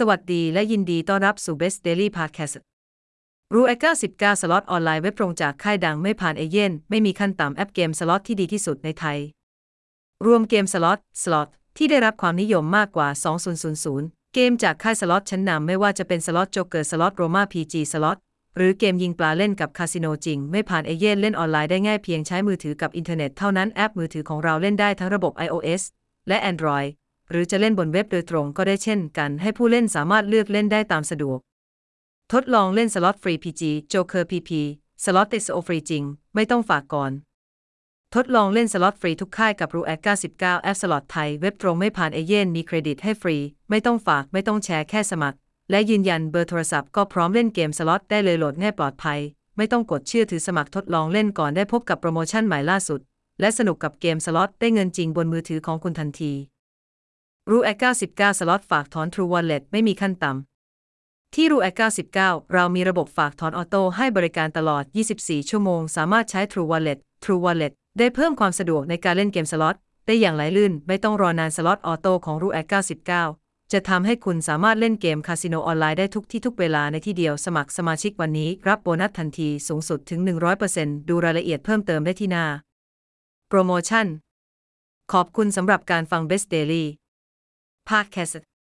สวัสดีและยินดีต้อนรับสู่ Best Daily Podcast Ruay99 สล็อตออนไลน์เว็บตรงจากค่ายดังไม่ผ่านเอเย่นไม่มีขั้นต่ำแอปเกมสล็อตที่ดีที่สุดในไทยรวมเกมสล็อตที่ได้รับความนิยมมากกว่า 2,000 เกมจากค่ายสล็อตชั้นนำไม่ว่าจะเป็นสล็อต Joker สล็อต Roma PG Slot หรือเกมยิงปลาเล่นกับคาสิโนจริงไม่ผ่านเอเย่นเล่นออนไลน์ได้ง่ายเพียงใช้มือถือกับอินเทอร์เน็ตเท่านั้นแอปมือถือของเราเล่นได้ทั้งระบบ iOS และ Androidหรือจะเล่นบนเว็บโดยตรงก็ได้เช่นกันให้ผู้เล่นสามารถเลือกเล่นได้ตามสะดวกทดลองเล่นสล็อตฟรี PG Joker PP Slot XO ฟรีจริงไม่ต้องฝากก่อนทดลองเล่นสล็อตฟรีทุกค่ายกับ Ruay99 แอปสล็อตไทยเว็บตรงไม่ผ่านเอเย่นมีเครดิตให้ฟรีไม่ต้องฝากไม่ต้องแชร์แค่สมัครและยืนยันเบอร์โทรศัพท์ก็พร้อมเล่นเกมสล็อตได้เลยโหลดง่ายปลอดภัยไม่ต้องกดชื่อถือสมัครทดลองเล่นก่อนได้พบกับโปรโมชั่นใหม่ล่าสุดและสนุกกับเกมสล็อตได้เงินจริงบนมือถือของคุณทันทีRuay99 สล็อตฝากถอน True Wallet ไม่มีขั้นต่ำที่ Ruay99 เรามีระบบฝากถอนออโต้ให้บริการตลอด24ชั่วโมงสามารถใช้ True Wallet ได้เพิ่มความสะดวกในการเล่นเกมสล็อตได้อย่างไหลลื่นไม่ต้องรอนานสล็อตออโต้ของ Ruay99 จะทำให้คุณสามารถเล่นเกมคาสิโนออนไลน์ได้ทุกที่ทุกเวลาในที่เดียวสมัครสมาชิกวันนี้รับโบนัสทันทีสูงสุดถึง 100% ดูรายละเอียดเพิ่มเติมได้ที่หน้าโปรโมชั่นขอบคุณสำหรับการฟัง Best Daily Podcast